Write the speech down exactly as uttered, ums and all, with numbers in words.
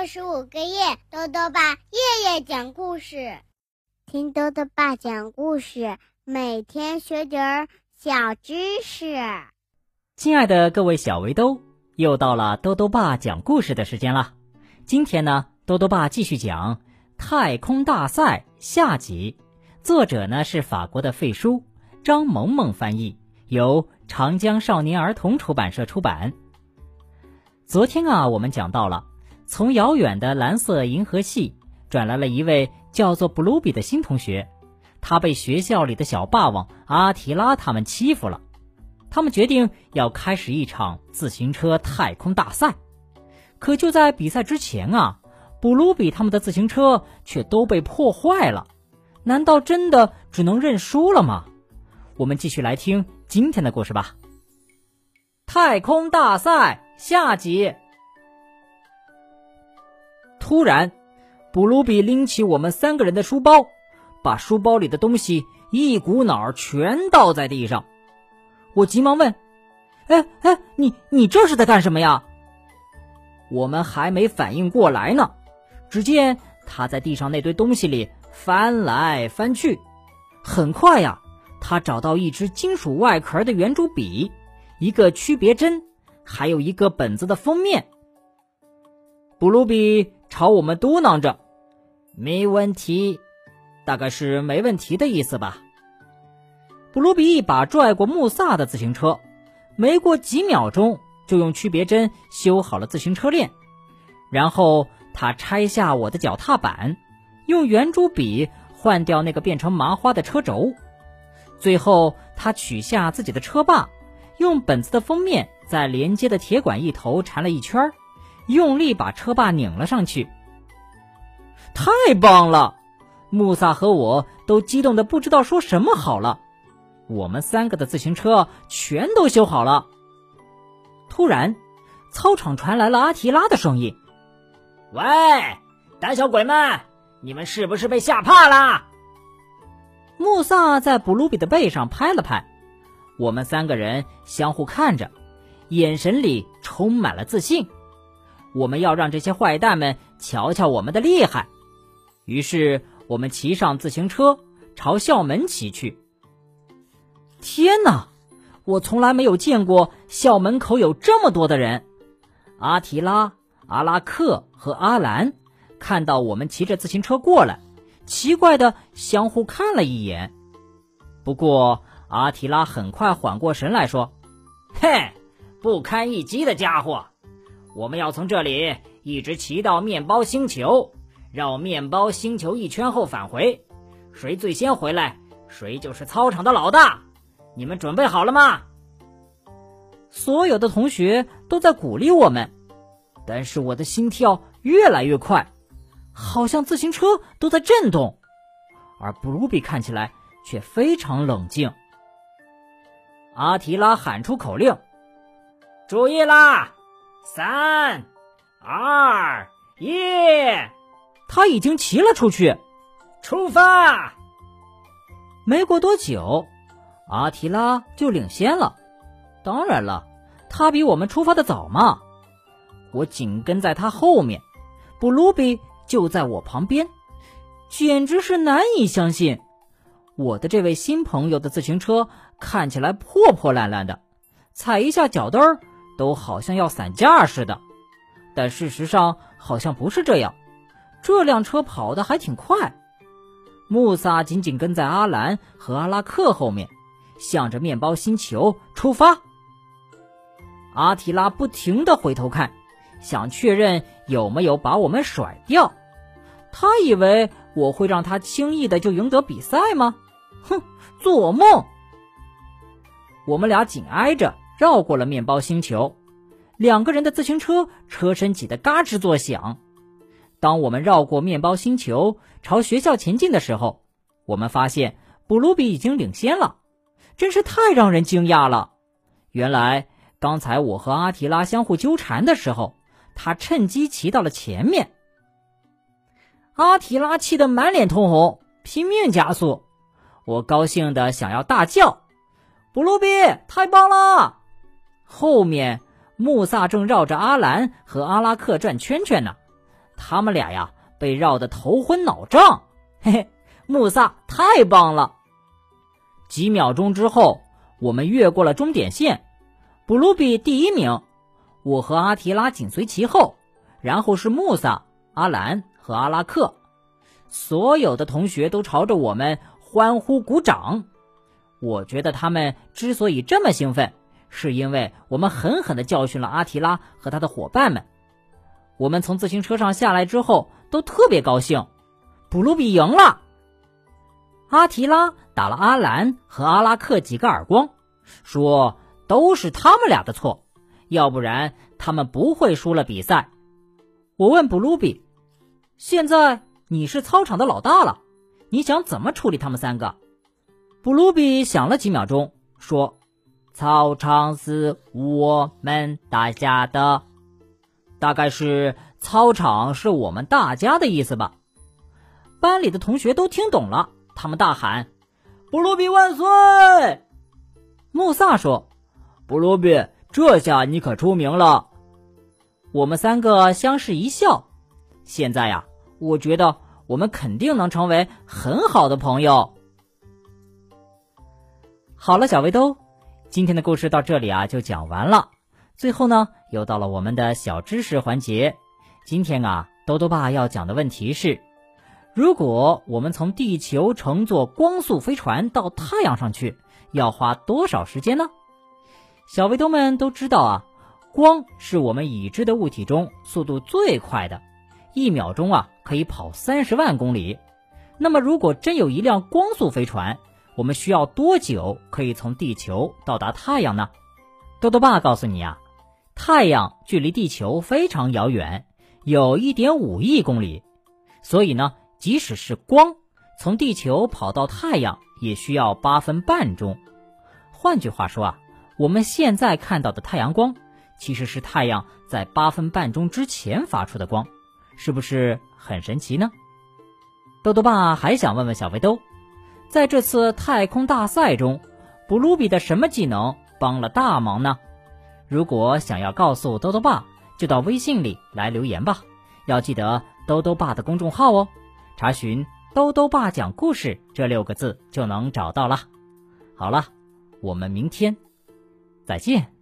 六十五个夜，豆豆爸夜夜讲故事。听豆豆爸讲故事，每天学点小知识。亲爱的各位小围兜，又到了豆豆爸讲故事的时间了。今天呢，豆豆爸继续讲《太空大赛》下集，作者呢是法国的费舒，张萌萌翻译，由长江少年儿童出版社出版。昨天啊，我们讲到了从遥远的蓝色银河系转来了一位叫做布鲁比的新同学，他被学校里的小霸王阿提拉他们欺负了。他们决定要开始一场自行车太空大赛，可就在比赛之前啊，布鲁比他们的自行车却都被破坏了。难道真的只能认输了吗？我们继续来听今天的故事吧。太空大赛下集。突然，布鲁比拎起我们三个人的书包，把书包里的东西一股脑儿全倒在地上。我急忙问：哎哎，你你这是在干什么呀？我们还没反应过来呢，只见他在地上那堆东西里翻来翻去。很快呀，他找到一支金属外壳的圆珠笔，一个区别针，还有一个本子的封面。布鲁比朝我们嘟囔着：没问题，大概是没问题的意思吧。布鲁比一把拽过穆萨的自行车，没过几秒钟就用区别针修好了自行车链，然后他拆下我的脚踏板，用圆珠笔换掉那个变成麻花的车轴，最后他取下自己的车把，用本子的封面在连接的铁管一头缠了一圈，用力把车把拧了上去。太棒了！穆萨和我都激动得不知道说什么好了。我们三个的自行车全都修好了。突然，操场传来了阿提拉的声音：喂，胆小鬼们，你们是不是被吓怕了？穆萨在布鲁比的背上拍了拍。我们三个人相互看着，眼神里充满了自信。我们要让这些坏蛋们瞧瞧我们的厉害。于是我们骑上自行车朝校门骑去。天哪，我从来没有见过校门口有这么多的人。阿提拉、阿拉克和阿兰看到我们骑着自行车过来，奇怪地相互看了一眼。不过阿提拉很快缓过神来说：嘿，不堪一击的家伙，我们要从这里一直骑到面包星球，绕面包星球一圈后返回，谁最先回来谁就是操场的老大，你们准备好了吗？所有的同学都在鼓励我们，但是我的心跳越来越快，好像自行车都在震动，而布鲁比看起来却非常冷静。阿提拉喊出口令：注意啦！三二一，他已经骑了出去，出发！没过多久，阿提拉就领先了。当然了，他比我们出发的早嘛。我紧跟在他后面，布鲁比就在我旁边，简直是难以相信。我的这位新朋友的自行车看起来破破烂烂的，踩一下脚蹬儿都好像要散架似的，但事实上好像不是这样。这辆车跑得还挺快。穆萨紧紧跟在阿兰和阿拉克后面，向着面包星球出发。阿提拉不停地回头看，想确认有没有把我们甩掉。他以为我会让他轻易的就赢得比赛吗？哼，做梦！我们俩紧挨着绕过了面包星球，两个人的自行车车身挤得嘎吱作响。当我们绕过面包星球朝学校前进的时候，我们发现布鲁比已经领先了，真是太让人惊讶了。原来刚才我和阿提拉相互纠缠的时候，他趁机骑到了前面。阿提拉气得满脸通红，拼命加速。我高兴的想要大叫：布鲁比，太棒了！后面穆萨正绕着阿兰和阿拉克转圈圈呢，他们俩呀被绕得头昏脑胀。嘿嘿，穆萨太棒了！几秒钟之后，我们越过了终点线，布鲁比第一名，我和阿提拉紧随其后，然后是穆萨、阿兰和阿拉克。所有的同学都朝着我们欢呼鼓掌。我觉得他们之所以这么兴奋，是因为我们狠狠地教训了阿提拉和他的伙伴们。我们从自行车上下来之后都特别高兴，布鲁比赢了。阿提拉打了阿兰和阿拉克几个耳光，说都是他们俩的错，要不然他们不会输了比赛。我问布鲁比，现在你是操场的老大了，你想怎么处理他们三个？布鲁比想了几秒钟，说操场是我们大家的，大概是操场是我们大家的意思吧。班里的同学都听懂了，他们大喊布鲁比万岁。穆萨说，布鲁比，这下你可出名了。我们三个相视一笑。现在呀，我觉得我们肯定能成为很好的朋友。好了，小围兜，今天的故事到这里啊就讲完了。最后呢，又到了我们的小知识环节。今天啊，兜兜爸要讲的问题是：如果我们从地球乘坐光速飞船到太阳上去，要花多少时间呢？小围兜们都知道啊，光是我们已知的物体中速度最快的，一秒钟啊可以跑三十万公里。那么，如果真有一辆光速飞船，我们需要多久可以从地球到达太阳呢？豆豆爸告诉你啊，太阳距离地球非常遥远，有 一点五亿公里，所以呢，即使是光从地球跑到太阳也需要八分半钟。换句话说啊，我们现在看到的太阳光其实是太阳在八分半钟之前发出的光，是不是很神奇呢？豆豆爸还想问问小围兜，在这次太空大赛中，布鲁比的什么技能帮了大忙呢？如果想要告诉兜兜爸，就到微信里来留言吧。要记得兜兜爸的公众号哦，查询兜兜爸讲故事这六个字就能找到了。好了，我们明天再见。